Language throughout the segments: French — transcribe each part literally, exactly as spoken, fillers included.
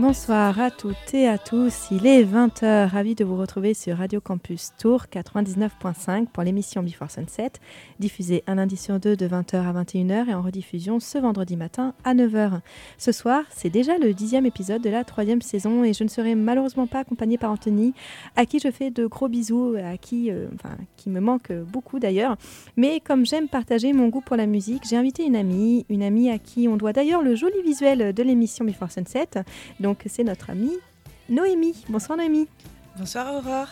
Bonsoir à toutes et à tous, il est vingt heures, ravi de vous retrouver sur Radio Campus Tour quatre-vingt-dix-neuf virgule cinq pour l'émission Before Sunset, diffusée un lundi sur deux de vingt heures à vingt et une heures et en rediffusion ce vendredi matin à neuf heures. Ce soir, c'est déjà le dixième épisode de la troisième saison et je ne serai malheureusement pas accompagnée par Anthony, à qui je fais de gros bisous, à qui, euh, enfin, qui me manque beaucoup d'ailleurs. Mais comme j'aime partager mon goût pour la musique, j'ai invité une amie, une amie à qui on doit d'ailleurs le joli visuel de l'émission Before Sunset. Donc c'est notre amie Noémie. Bonsoir Noémie. Bonsoir Aurore.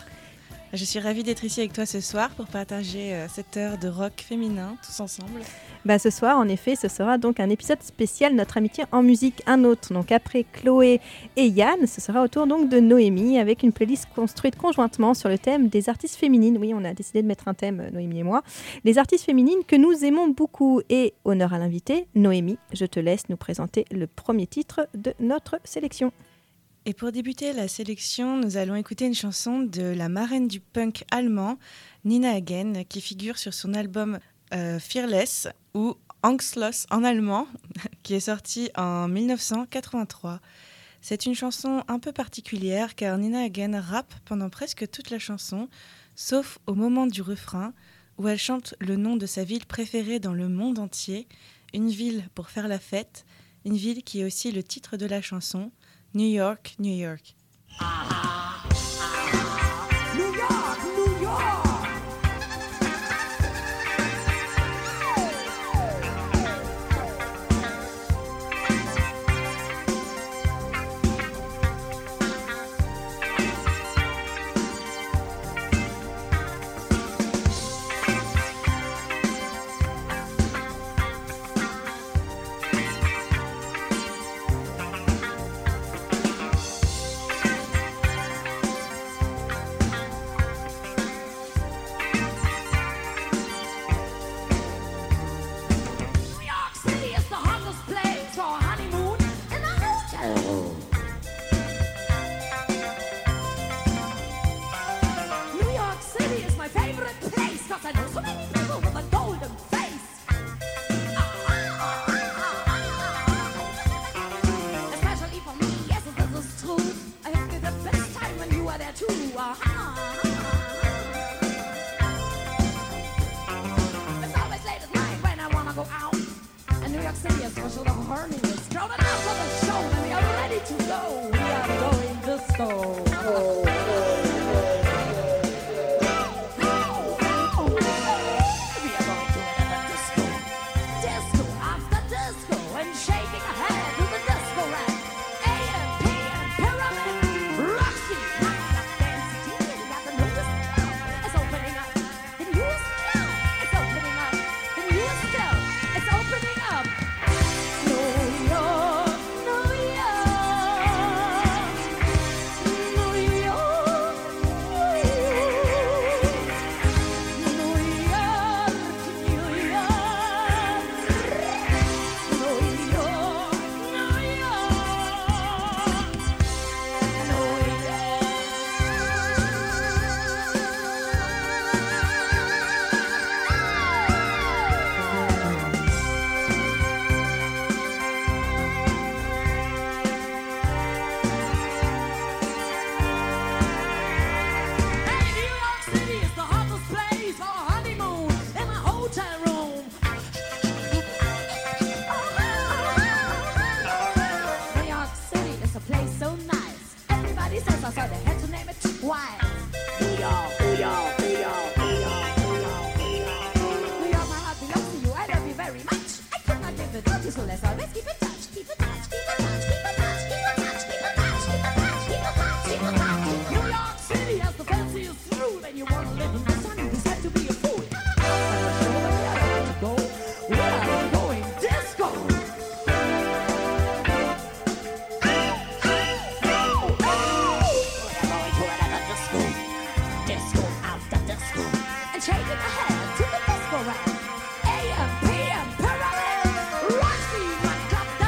Je suis ravie d'être ici avec toi ce soir pour partager euh, cette heure de rock féminin tous ensemble. Bah, ce soir, en effet, ce sera donc un épisode spécial Notre amitié en musique, un autre. Donc après Chloé et Yann, ce sera au tour donc de Noémie avec une playlist construite conjointement sur le thème des artistes féminines. Oui, on a décidé de mettre un thème, Noémie et moi. Les artistes féminines que nous aimons beaucoup. Et honneur à l'invité, Noémie, je te laisse nous présenter le premier titre de notre sélection. Et pour débuter la sélection, nous allons écouter une chanson de la marraine du punk allemand, Nina Hagen, qui figure sur son album euh, Fearless ou Angstlos en allemand, qui est sorti en dix-neuf cent quatre-vingt-trois. C'est une chanson un peu particulière car Nina Hagen rappe pendant presque toute la chanson, sauf au moment du refrain où elle chante le nom de sa ville préférée dans le monde entier, une ville pour faire la fête, une ville qui est aussi le titre de la chanson. New York, New York. New York, New York. Take it ahead to the disco round. A M, P M, Pyramid, Roxy, my club.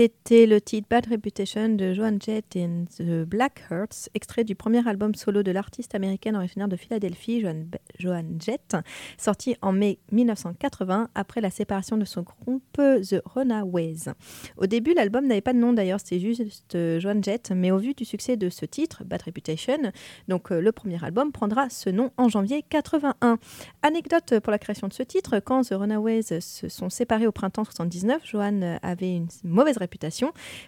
C'était le titre Bad Reputation de Joan Jett and the Blackhearts, extrait du premier album solo de l'artiste américaine originaire de Philadelphie, Joan, B- Joan Jett, sorti en mai dix-neuf cent quatre-vingts après la séparation de son groupe The Runaways. Au début, l'album n'avait pas de nom d'ailleurs, c'était juste euh, Joan Jett, mais au vu du succès de ce titre, Bad Reputation, donc euh, le premier album prendra ce nom en janvier quatre-vingt-un. Anecdote pour la création de ce titre, quand The Runaways se sont séparés au printemps soixante-dix-neuf, Joan avait une mauvaise réputation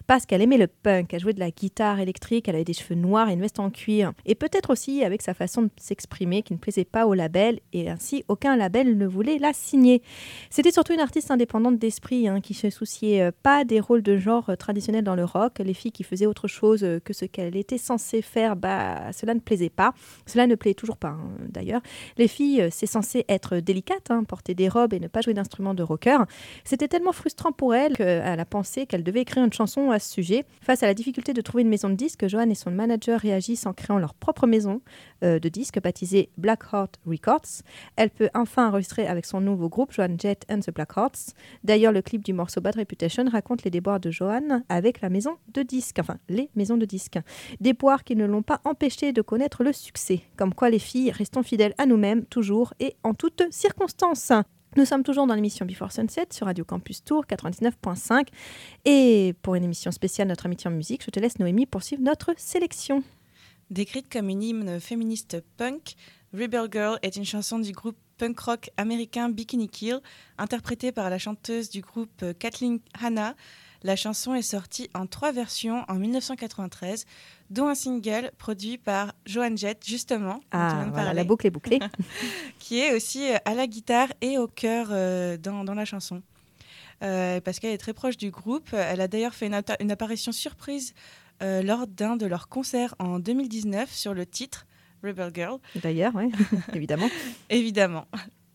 parce qu'elle aimait le punk, elle jouait de la guitare électrique, elle avait des cheveux noirs et une veste en cuir. Et peut-être aussi avec sa façon de s'exprimer qui ne plaisait pas au label et ainsi aucun label ne voulait la signer. C'était surtout une artiste indépendante d'esprit hein, qui ne se souciait pas des rôles de genre traditionnels dans le rock. Les filles qui faisaient autre chose que ce qu'elle était censée faire, bah, cela ne plaisait pas. Cela ne plaît toujours pas hein, d'ailleurs. Les filles, c'est censé être délicate, hein, porter des robes et ne pas jouer d'instruments de rocker. C'était tellement frustrant pour elle qu'elle a pensé qu'elle devait écrire une chanson à ce sujet. Face à la difficulté de trouver une maison de disques, Joan et son manager réagissent en créant leur propre maison euh, de disques baptisée Blackheart Records. Elle peut enfin enregistrer avec son nouveau groupe Joan Jett and the Blackhearts. D'ailleurs, le clip du morceau Bad Reputation raconte les déboires de Joan avec la maison de disques, enfin les maisons de disques. Déboires qui ne l'ont pas empêchée de connaître le succès. Comme quoi les filles, restons fidèles à nous-mêmes toujours et en toutes circonstances. Nous sommes toujours dans l'émission Before Sunset sur Radio Campus Tour quatre-vingt-dix-neuf virgule cinq. Et pour une émission spéciale Notre Amitié en Musique, je te laisse Noémie poursuivre notre sélection. Décrite comme une hymne féministe punk, Rebel Girl est une chanson du groupe punk rock américain Bikini Kill, interprétée par la chanteuse du groupe Kathleen Hanna. La chanson est sortie en trois versions en mille neuf cent quatre-vingt-treize, dont un single produit par Joan Jett, justement. Ah, voilà, la boucle est bouclée. Qui est aussi à la guitare et au chœur euh, dans, dans la chanson. Euh, parce qu'elle est très proche du groupe. Elle a d'ailleurs fait une, atta- une apparition surprise euh, lors d'un de leurs concerts en deux mille dix-neuf sur le titre Rebel Girl. D'ailleurs, oui, évidemment. Évidemment.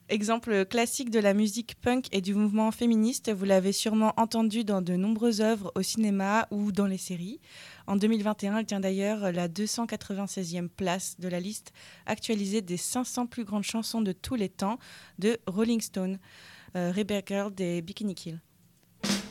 Exemple classique de la musique punk et du mouvement féministe, vous l'avez sûrement entendu dans de nombreuses œuvres au cinéma ou dans les séries. En deux mille vingt et un, elle tient d'ailleurs la deux cent quatre-vingt-seizième place de la liste actualisée des cinq cents plus grandes chansons de tous les temps de Rolling Stone, euh, Rebel Girl des Bikini Kill. That's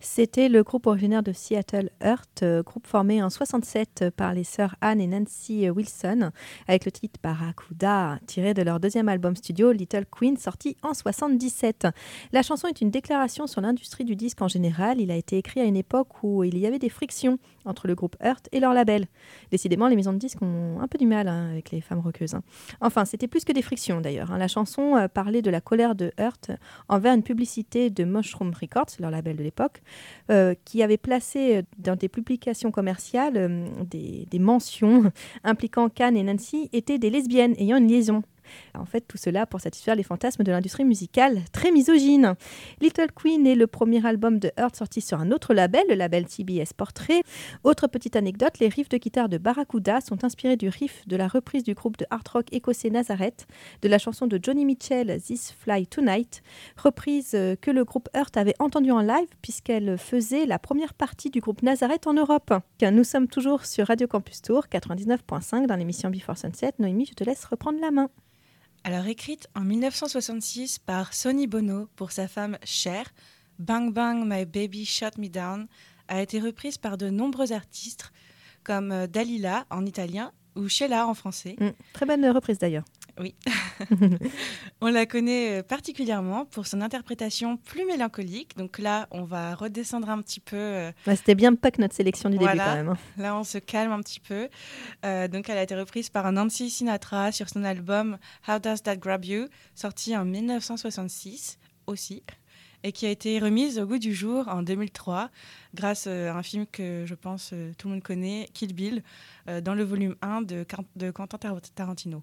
C'était le groupe originaire de Seattle, Heart, groupe formé en soixante-sept par les sœurs Anne et Nancy Wilson, avec le titre Barracuda, tiré de leur deuxième album studio Little Queen, sorti en soixante-dix-sept. La chanson est une déclaration sur l'industrie du disque en général. Il a été écrit à une époque où il y avait des frictions entre le groupe Heart et leur label. Décidément, les maisons de disques ont un peu du mal hein, avec les femmes rockeuses. Hein. Enfin, c'était plus que des frictions d'ailleurs. Hein. La chanson euh, parlait de la colère de Heart envers une publicité de Mushroom Records, leur label de l'époque, euh, qui avait placé dans des publications commerciales euh, des, des mentions impliquant qu'Anne et Nancy étaient des lesbiennes ayant une liaison. En fait, tout cela pour satisfaire les fantasmes de l'industrie musicale très misogyne. Little Queen est le premier album de Heart sorti sur un autre label, le label C B S Portrait. Autre petite anecdote, les riffs de guitare de Barracuda sont inspirés du riff de la reprise du groupe de hard rock écossais Nazareth, de la chanson de Johnny Mitchell, This Fly Tonight, reprise que le groupe Heart avait entendue en live puisqu'elle faisait la première partie du groupe Nazareth en Europe. Nous sommes toujours sur Radio Campus Tour quatre-vingt-dix-neuf point cinq dans l'émission Before Sunset. Noémie, je te laisse reprendre la main. Alors écrite en dix-neuf cent soixante-six par Sonny Bono pour sa femme Cher, Bang Bang My Baby Shut Me Down a été reprise par de nombreux artistes comme Dalila en italien ou Sheila en français. Mmh, très bonne reprise d'ailleurs. Oui, on la connaît particulièrement pour son interprétation plus mélancolique. Donc là, on va redescendre un petit peu. Bah, c'était bien puck notre sélection du voilà. début quand même. Hein. Là, on se calme un petit peu. Euh, donc elle a été reprise par Nancy Sinatra sur son album How Does That Grab You, sorti en dix-neuf cent soixante-six aussi, et qui a été remise au goût du jour en deux mille trois grâce à un film que je pense tout le monde connaît, Kill Bill, euh, dans le volume un de, Car- de Quentin Tar- Tarantino.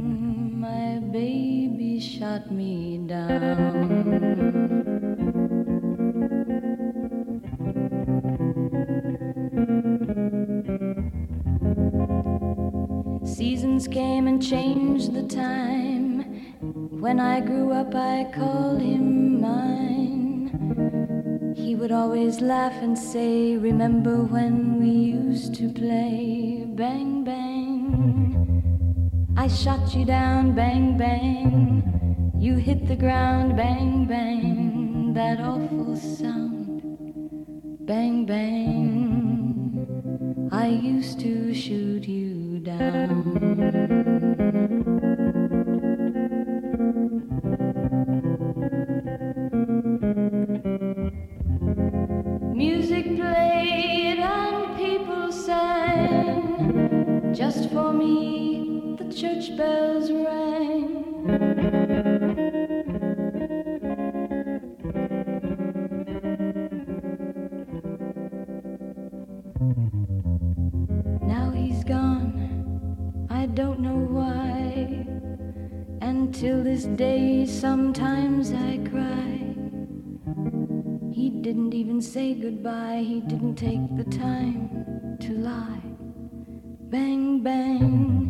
my baby shot me down. Seasons came and changed the time. When I grew up, I called him mine. He would always laugh and say, remember when we used to play? Bang, bang. I shot you down, bang, bang. You hit the ground, bang, bang. That awful sound, bang, bang. I used to shoot you down. Music played and people sang. Just for me, the church bells rang. Now he's gone, I don't know why. And till this day, sometimes I cry. He didn't even say goodbye. He didn't take the time to lie. Bang, bang.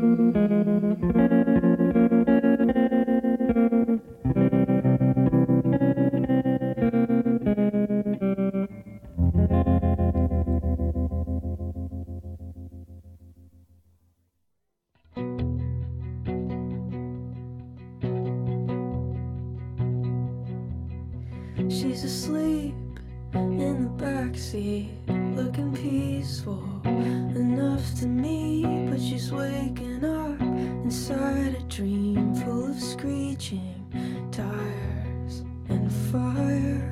She's asleep in the backseat, looking peaceful enough to me, but she's waking up inside a dream full of screeching tires and fire.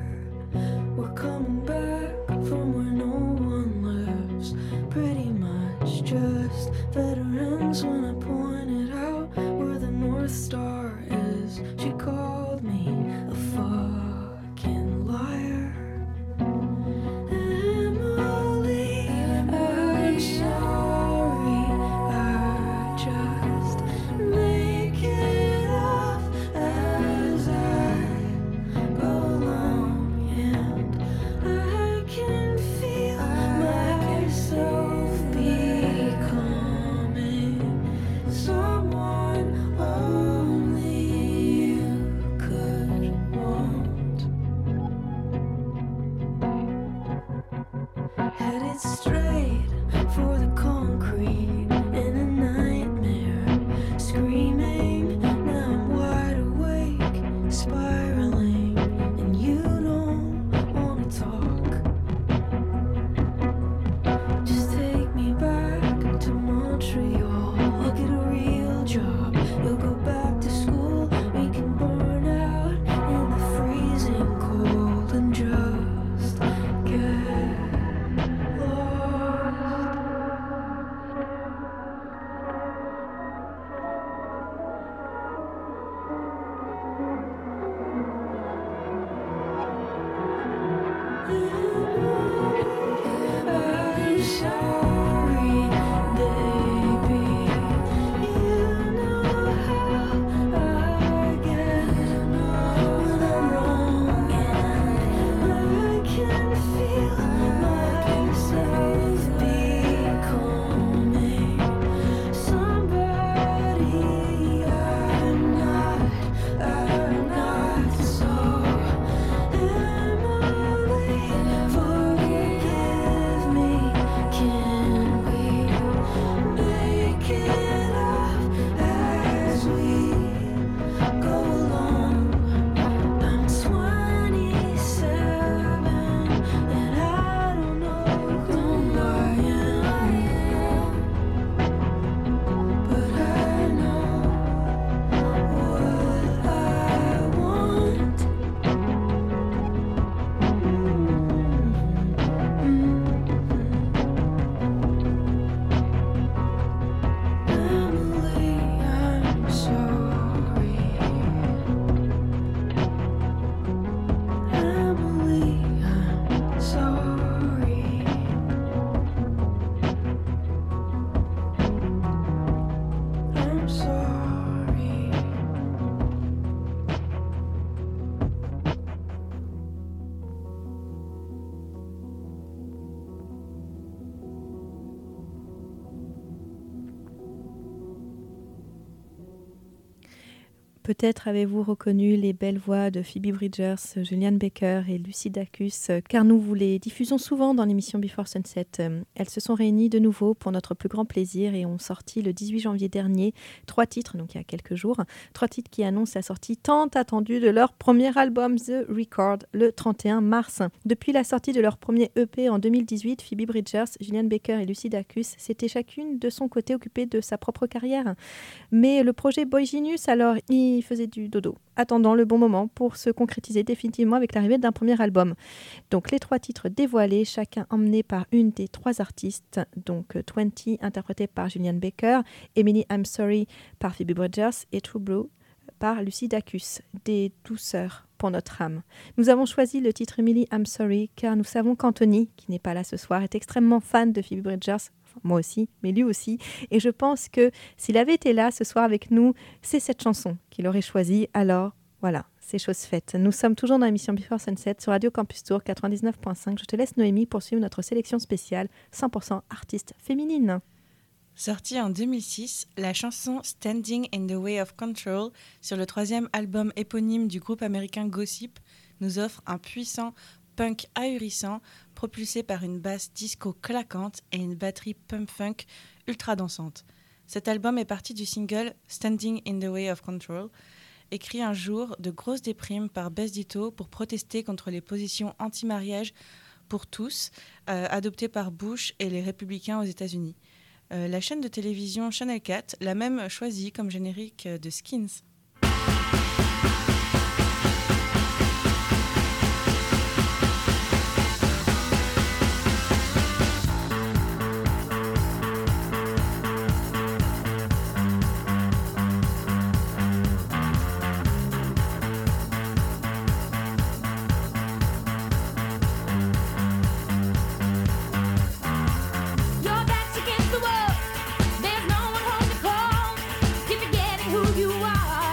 We're coming back from where no one lives, pretty much just veterans. When I pointed out where the North Star is, she called me a fuck. Can we Peut-être avez-vous reconnu les belles voix de Phoebe Bridgers, Julianne Baker et Lucy Dacus, car nous vous les diffusons souvent dans l'émission Before Sunset. Elles se sont réunies de nouveau pour notre plus grand plaisir et ont sorti le dix-huit janvier dernier trois titres, donc il y a quelques jours, trois titres qui annoncent la sortie tant attendue de leur premier album The Record le trente et un mars. Depuis la sortie de leur premier E P en deux mille dix-huit, Phoebe Bridgers, Julianne Baker et Lucy Dacus s'étaient chacune de son côté occupées de sa propre carrière. Mais le projet Boy Genius, alors, il faisait du dodo, attendant le bon moment pour se concrétiser définitivement avec l'arrivée d'un premier album. Donc les trois titres dévoilés, chacun emmené par une des trois artistes, donc vingt interprété par Julianne Baker, Emily I'm Sorry par Phoebe Bridgers et True Blue par Lucy Dacus, des douceurs pour notre âme. Nous avons choisi le titre Emily I'm Sorry car nous savons qu'Anthony, qui n'est pas là ce soir, est extrêmement fan de Phoebe Bridgers. Moi aussi, mais lui aussi. Et je pense que s'il avait été là ce soir avec nous, c'est cette chanson qu'il aurait choisie. Alors, voilà, c'est chose faite. Nous sommes toujours dans l'émission Before Sunset sur Radio Campus Tour quatre-vingt-dix-neuf virgule cinq. Je te laisse, Noémie, poursuivre notre sélection spéciale cent pour cent artistes féminines. Sortie en deux mille six, la chanson Standing in the Way of Control sur le troisième album éponyme du groupe américain Gossip nous offre un puissant punk ahurissant, propulsé par une basse disco claquante et une batterie pump-funk ultra dansante. Cet album est parti du single « Standing in the Way of Control », écrit un jour de grosse déprime par Bess Ditto pour protester contre les positions anti-mariage pour tous euh, adoptées par Bush et les républicains aux États-Unis. Euh, la chaîne de télévision Channel quatre l'a même choisie comme générique de Skins. You are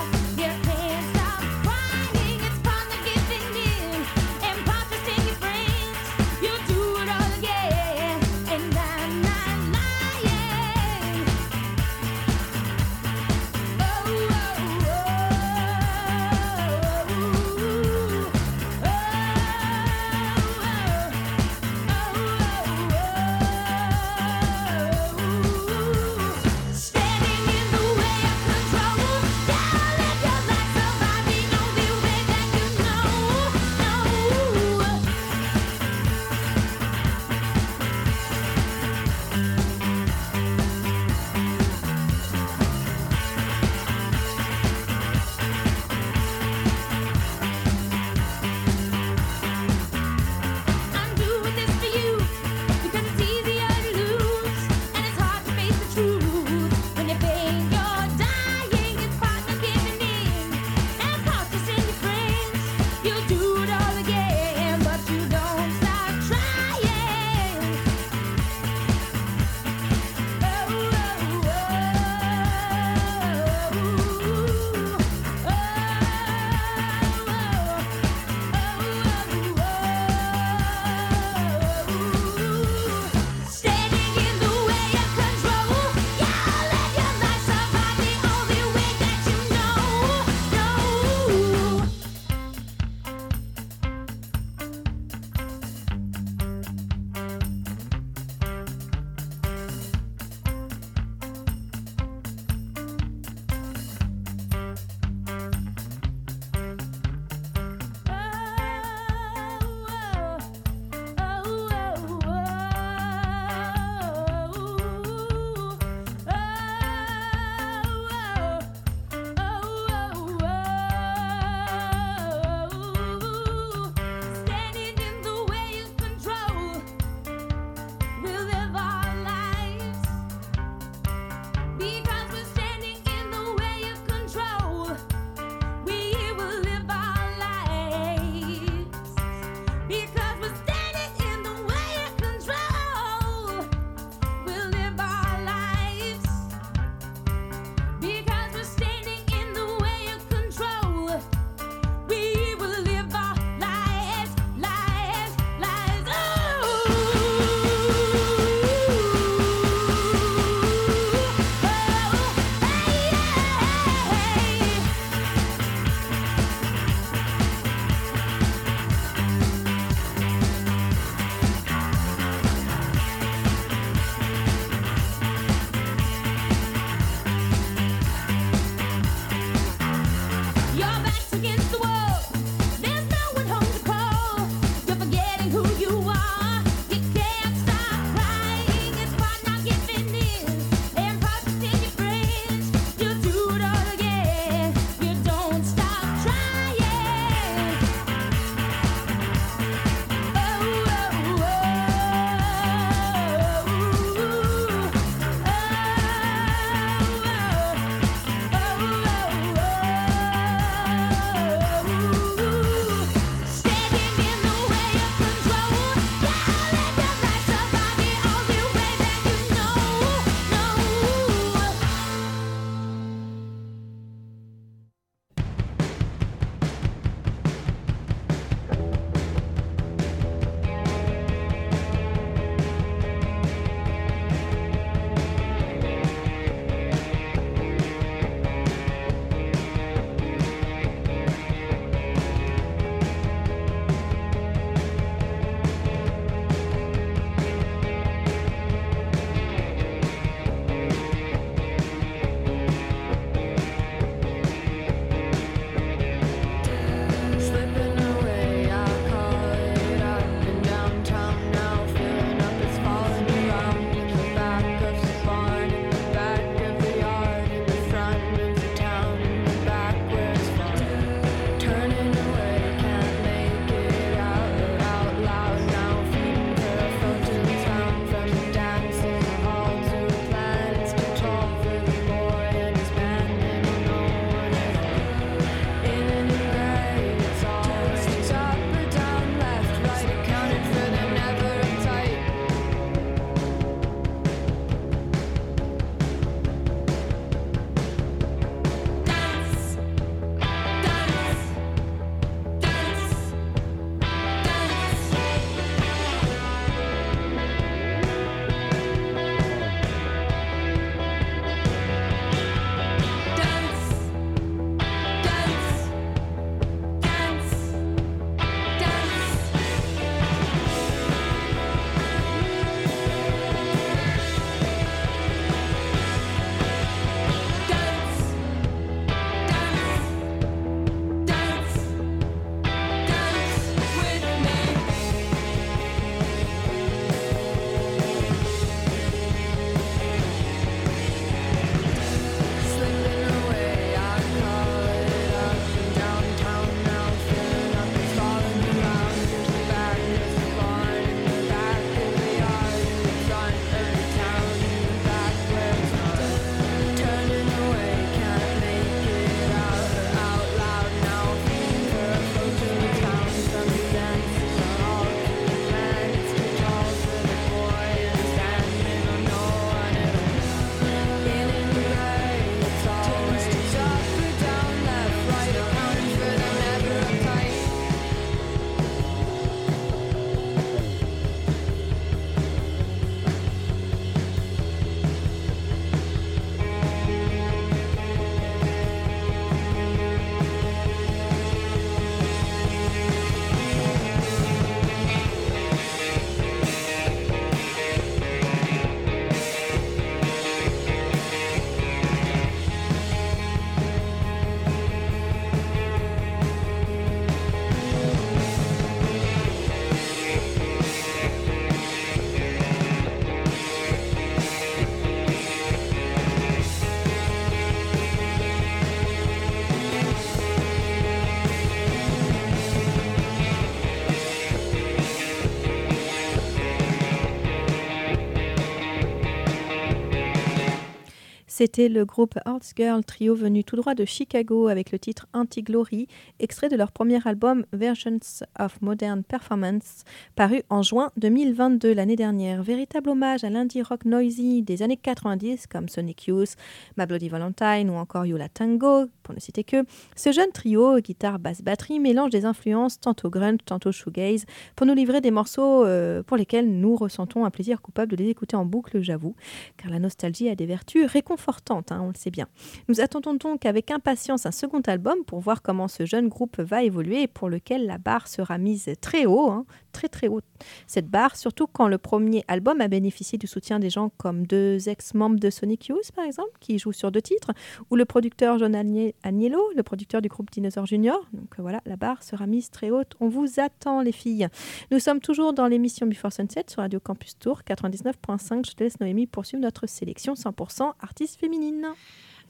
C'était le groupe Heart Girl Trio venu tout droit de Chicago avec le titre Anti-Glory, extrait de leur premier album Versions of Modern Performance, paru en juin deux mille vingt-deux l'année dernière. Véritable hommage à l'indie rock noisy des années quatre-vingt-dix comme Sonic Youth, My Bloody Valentine ou encore Yola Tango, pour ne citer que. Ce jeune trio, guitare, basse, batterie, mélange des influences tantôt grunge, tantôt shoegaze, pour nous livrer des morceaux euh, pour lesquels nous ressentons un plaisir coupable de les écouter en boucle, j'avoue, car la nostalgie a des vertus réconfortantes. Confortante, hein, on le sait bien. Nous attendons donc avec impatience un second album pour voir comment ce jeune groupe va évoluer et pour lequel la barre sera mise très haut, hein, très très haut. Cette barre, surtout quand le premier album a bénéficié du soutien des gens comme deux ex-membres de Sonic Youth, par exemple, qui jouent sur deux titres, ou le producteur John Agnello, le producteur du groupe Dinosaur Junior. Donc voilà, la barre sera mise très haute. On vous attend, les filles. Nous sommes toujours dans l'émission Before Sunset sur Radio Campus Tour quatre-vingt-dix-neuf virgule cinq. Je te laisse, Noémie, poursuivre notre sélection cent pour cent artistes féminine.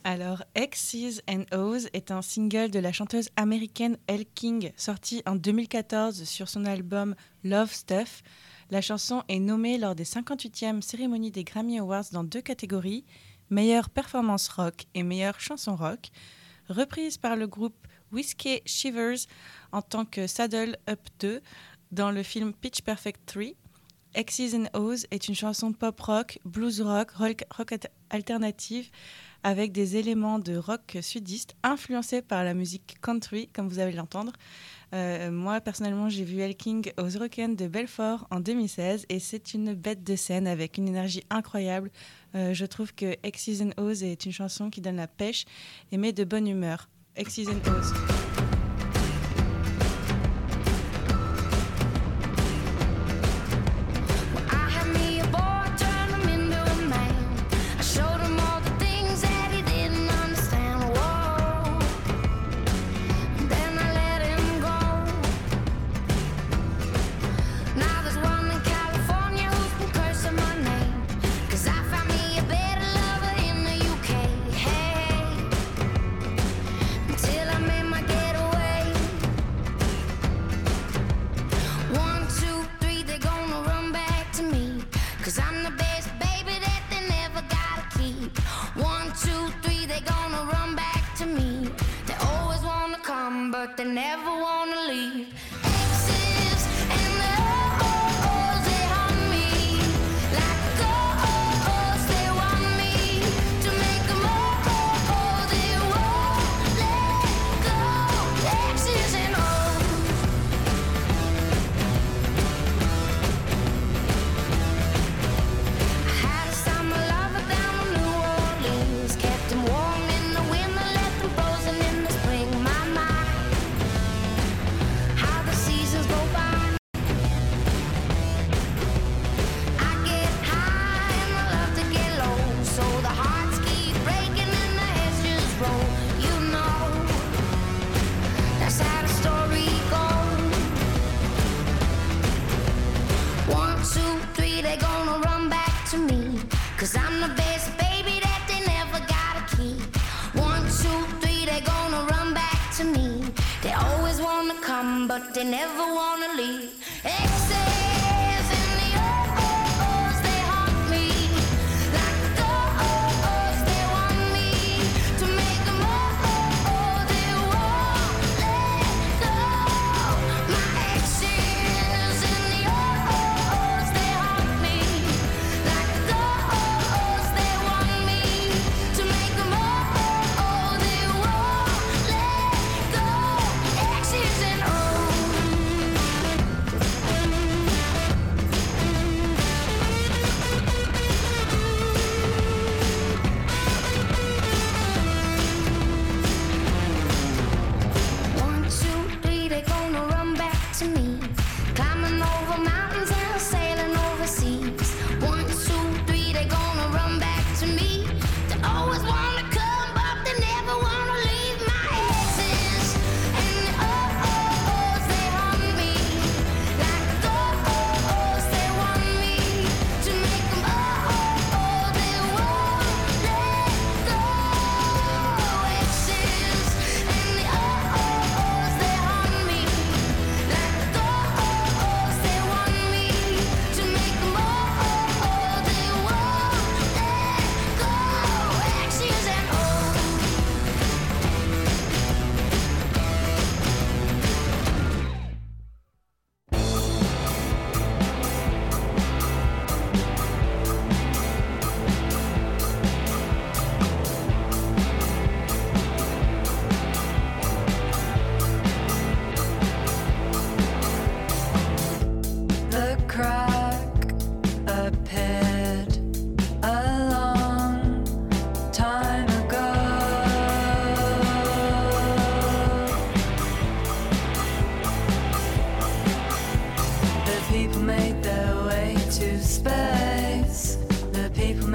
Alors, X's and O's est un single de la chanteuse américaine Elle King, sorti en deux mille quatorze sur son album Love Stuff. La chanson est nommée lors des cinquante-huitième cérémonies des Grammy Awards dans deux catégories, meilleure performance rock et meilleure chanson rock, reprise par le groupe Whiskey Shivers en tant que Saddle Up deux dans le film Pitch Perfect trois. X's and O's est une chanson pop-rock, blues-rock, rock alternative avec des éléments de rock sudiste influencés par la musique country, comme vous allez l'entendre. Euh, moi, personnellement, j'ai vu Elle King aux Rock'n de Belfort en deux mille seize et c'est une bête de scène avec une énergie incroyable. Euh, je trouve que X's and O's est une chanson qui donne la pêche et met de bonne humeur. X's and O's. Thank you.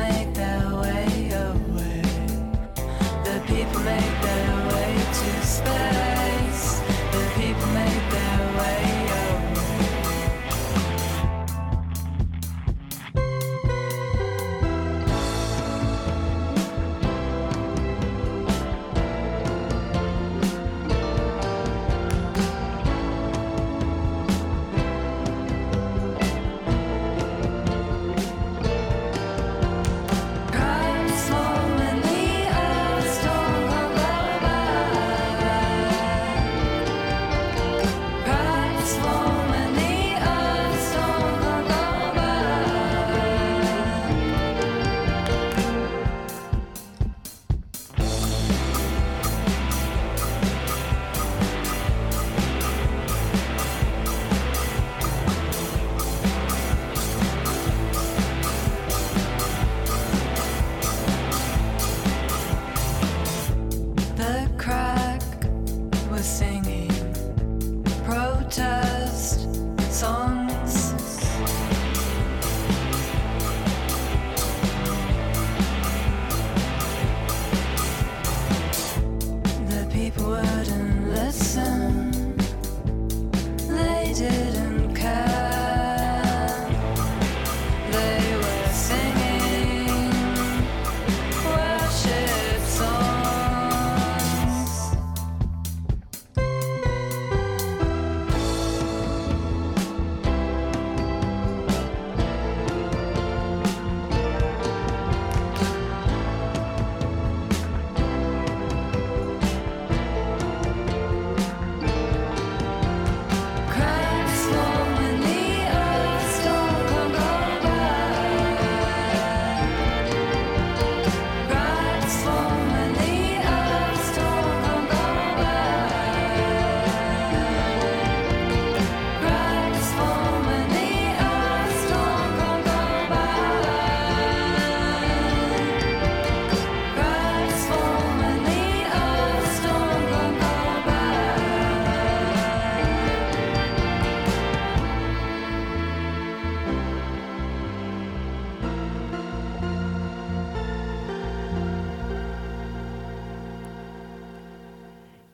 make their way away. The people make their way to space. The people make their way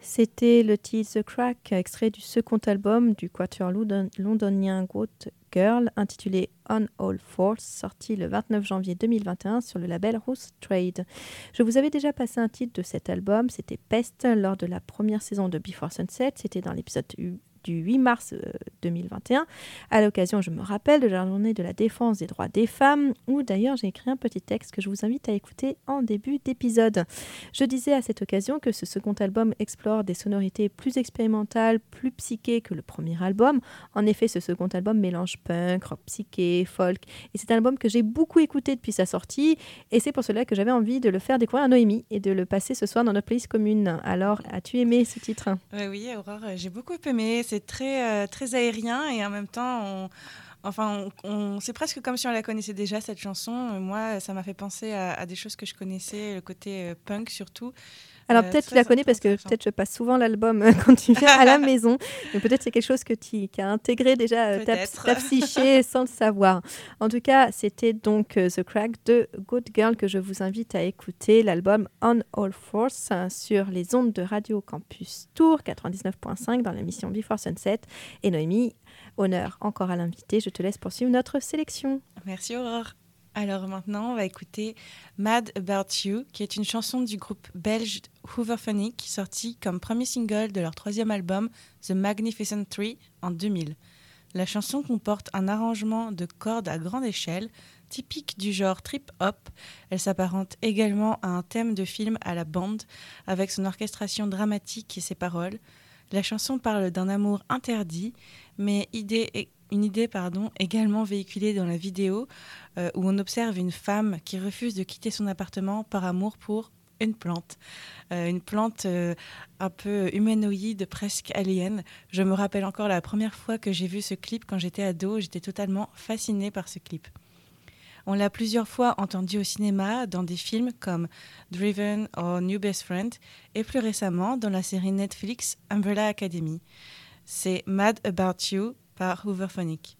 C'était le titre The Crack, extrait du second album du quatuor london- londonien Goat Girl, intitulé On All Fours, sorti le vingt-neuf janvier deux mille vingt et un sur le label House Trade. Je vous avais déjà passé un titre de cet album, c'était Pest, lors de la première saison de Before Sunset, c'était dans l'épisode U. du huit mars deux mille vingt et un, à l'occasion, je me rappelle, de la journée de la défense des droits des femmes, où d'ailleurs j'ai écrit un petit texte que je vous invite à écouter en début d'épisode. Je disais à cette occasion que ce second album explore des sonorités plus expérimentales, plus psychées que le premier album. En effet, ce second album mélange punk, rock psyché, folk, et c'est un album que j'ai beaucoup écouté depuis sa sortie, et c'est pour cela que j'avais envie de le faire découvrir à Noémie et de le passer ce soir dans notre playlist commune. Alors, as-tu aimé ce titre ? Oui, oui, Aurore, j'ai beaucoup aimé. C'est très, euh, très aérien et en même temps, on, enfin, on, on, c'est presque comme si on la connaissait déjà, cette chanson. Moi, ça m'a fait penser à, à des choses que je connaissais, le côté euh, punk surtout. Alors euh, peut-être tu la connais parce que peut-être je passe souvent l'album euh, quand tu viens à la maison. Mais peut-être c'est quelque chose que tu as intégré déjà, euh, ta, ta psyché sans le savoir. En tout cas, c'était donc euh, The Crack de Goat Girl que je vous invite à écouter, l'album On All Fours hein, sur les ondes de Radio Campus Tour quatre-vingt-dix-neuf point cinq dans l'émission Before Sunset. Et Noémie, honneur encore à l'invité, je te laisse poursuivre notre sélection. Merci Aurore. Alors maintenant, on va écouter Mad About You, qui est une chanson du groupe belge Hooverphonic, sortie comme premier single de leur troisième album, The Magnificent Three, en deux mille. La chanson comporte un arrangement de cordes à grande échelle, typique du genre trip-hop. Elle s'apparente également à un thème de film à la bande, avec son orchestration dramatique et ses paroles. La chanson parle d'un amour interdit, mais idée est... Une idée pardon, également véhiculée dans la vidéo euh, où on observe une femme qui refuse de quitter son appartement par amour pour une plante. Euh, une plante euh, un peu humanoïde, presque alien. Je me rappelle encore la première fois que j'ai vu ce clip quand j'étais ado. J'étais totalement fascinée par ce clip. On l'a plusieurs fois entendu au cinéma, dans des films comme Driven ou New Best Friend et plus récemment dans la série Netflix Umbrella Academy. C'est Mad About You par Hooverphonic.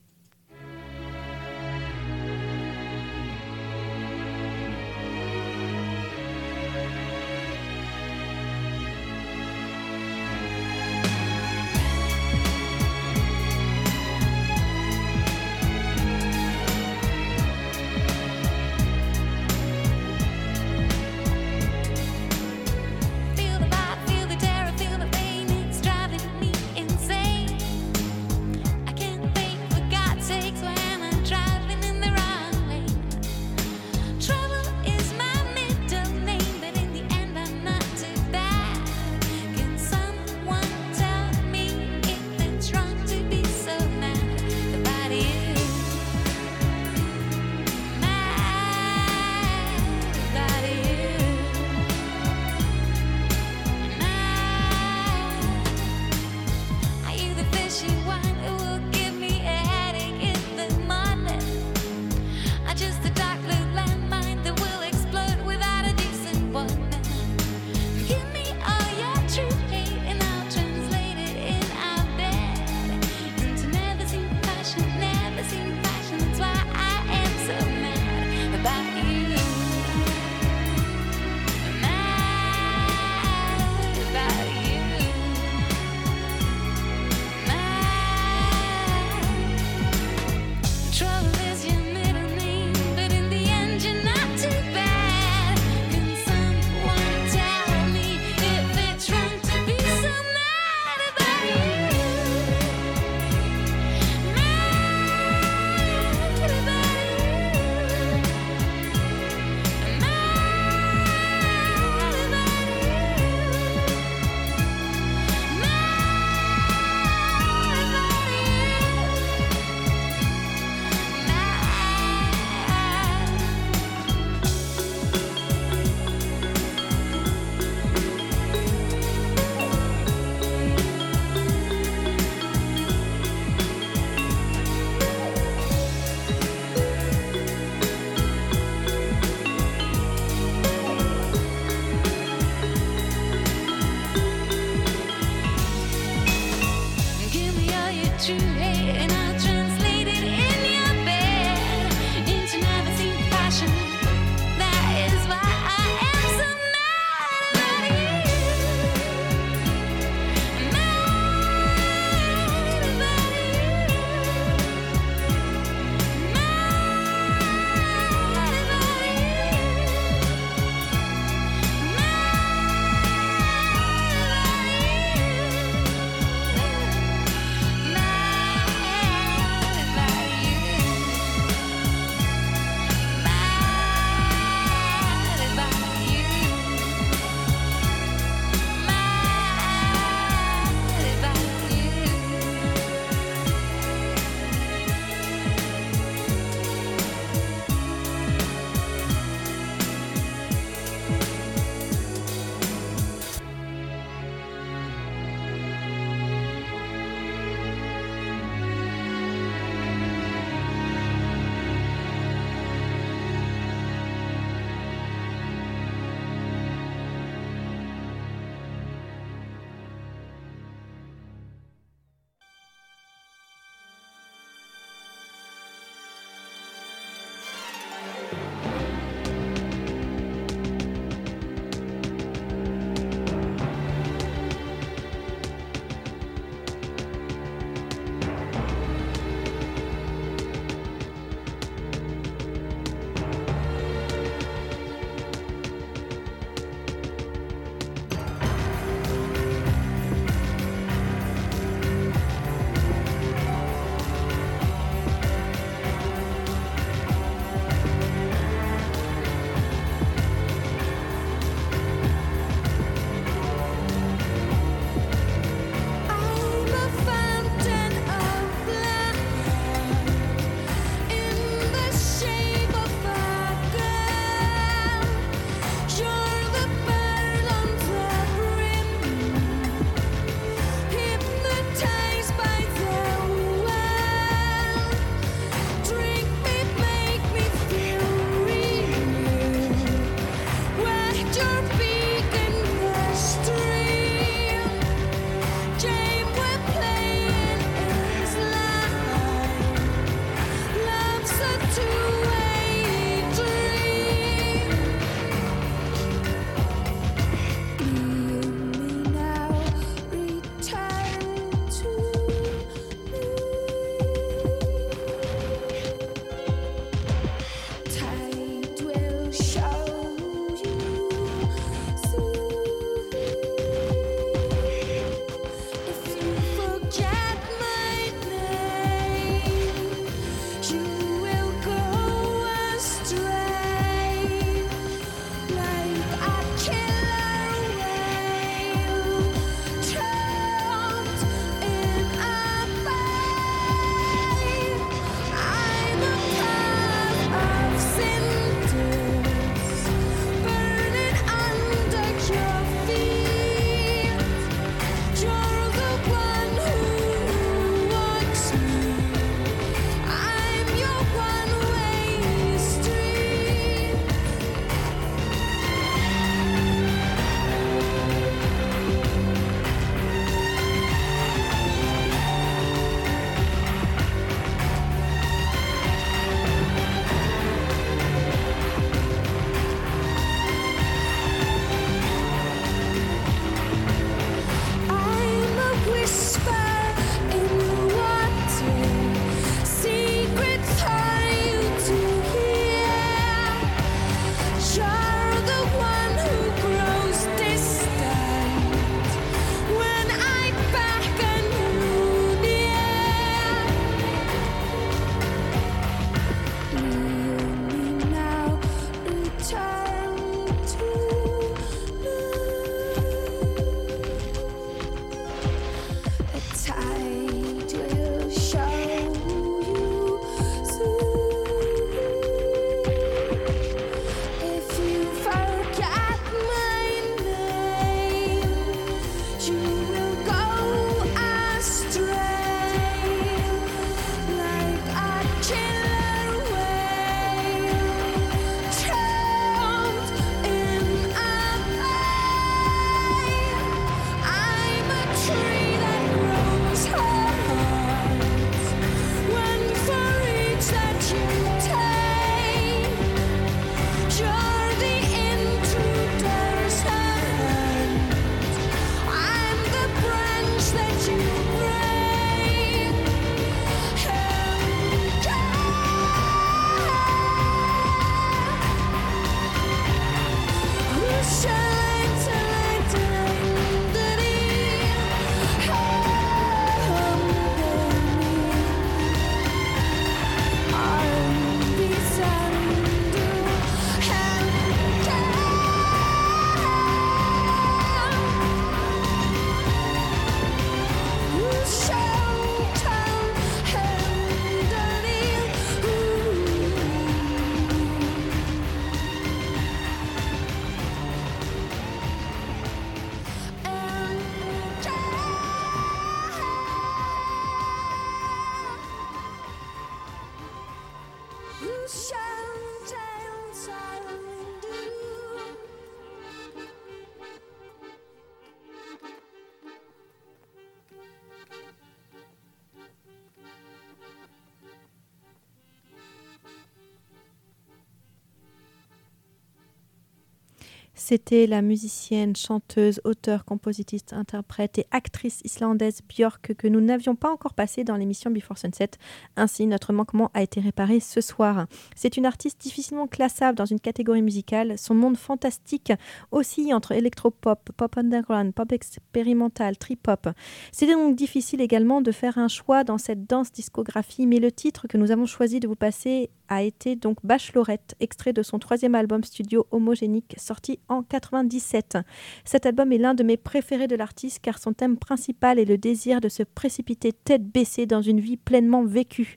C'était la musicienne, chanteuse, auteure, compositrice, interprète et actrice islandaise Björk que nous n'avions pas encore passée dans l'émission Before Sunset. Ainsi, notre manquement a été réparé ce soir. C'est une artiste difficilement classable dans une catégorie musicale. Son monde fantastique oscille entre électropop, pop underground, pop expérimental, trip-hop. C'était donc difficile également de faire un choix dans cette dense discographie, mais le titre que nous avons choisi de vous passer a été donc Bachelorette, extrait de son troisième album studio homogénique sorti en quatre-vingt-dix-sept. Cet album est l'un de mes préférés de l'artiste car son thème principal est le désir de se précipiter tête baissée dans une vie pleinement vécue.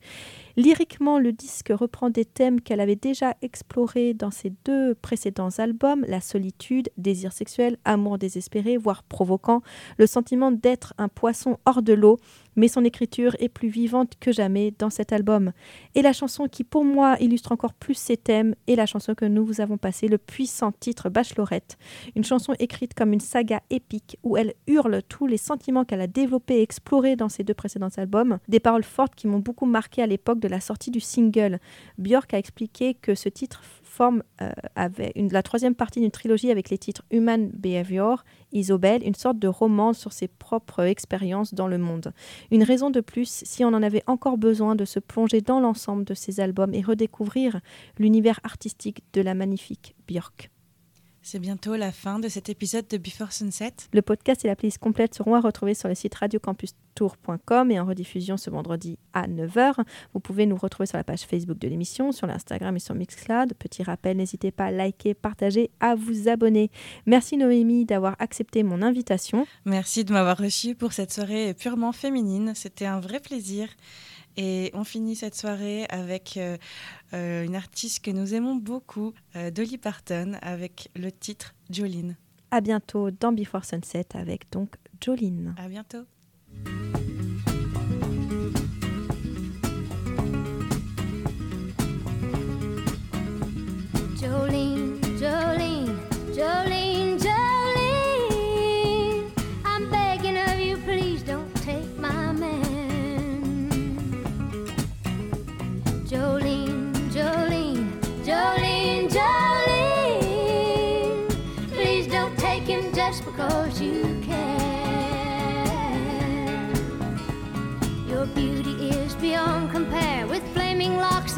Lyriquement, le disque reprend des thèmes qu'elle avait déjà explorés dans ses deux précédents albums, la solitude, désir sexuel, amour désespéré, voire provoquant, le sentiment d'être un poisson hors de l'eau, mais son écriture est plus vivante que jamais dans cet album. Et la chanson qui, pour moi, illustre encore plus ces thèmes est la chanson que nous vous avons passée, le puissant titre Bachelorette, une chanson écrite comme une saga épique où elle hurle tous les sentiments qu'elle a développés et explorés dans ses deux précédents albums, des paroles fortes qui m'ont beaucoup marquée à l'époque de la sortie du single. Björk a expliqué que ce titre forme euh, avait une, la troisième partie d'une trilogie avec les titres Human Behavior, Isobel, une sorte de roman sur ses propres expériences dans le monde. Une raison de plus, si on en avait encore besoin, de se plonger dans l'ensemble de ses albums et redécouvrir l'univers artistique de la magnifique Björk. C'est bientôt la fin de cet épisode de Before Sunset. Le podcast et la playlist complète seront à retrouver sur le site radio campus tour point com et en rediffusion ce vendredi à neuf heures. Vous pouvez nous retrouver sur la page Facebook de l'émission, sur l'Instagram et sur Mixcloud. Petit rappel, n'hésitez pas à liker, partager, à vous abonner. Merci Noémie d'avoir accepté mon invitation. Merci de m'avoir reçue pour cette soirée purement féminine. C'était un vrai plaisir. Et on finit cette soirée avec euh, euh, une artiste que nous aimons beaucoup, euh, Dolly Parton, avec le titre Jolene. À bientôt dans Before Sunset avec donc Jolene. À bientôt. Jolene, Jolene, Jolene, Jolene, I'm begging of you, please don't take my man. Jolene, Jolene, Jolene, Jolene, please don't take him just because you can. Your beauty is beyond compare, with flaming locks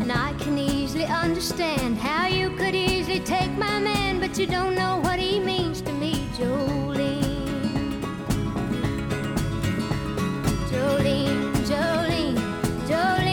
And I can easily understand how you could easily take my man, but you don't know what he means to me, Jolene. Jolene, Jolene, Jolene.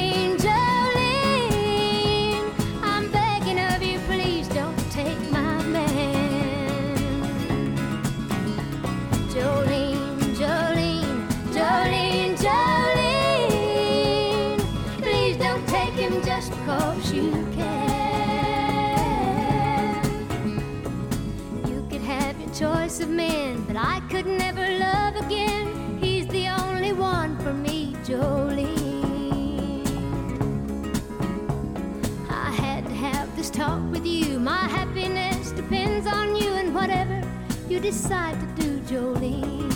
Choice of men, but I could never love again. He's the only one for me, Jolene. I had to have this talk with you. My happiness depends on you and whatever you decide to do, Jolene.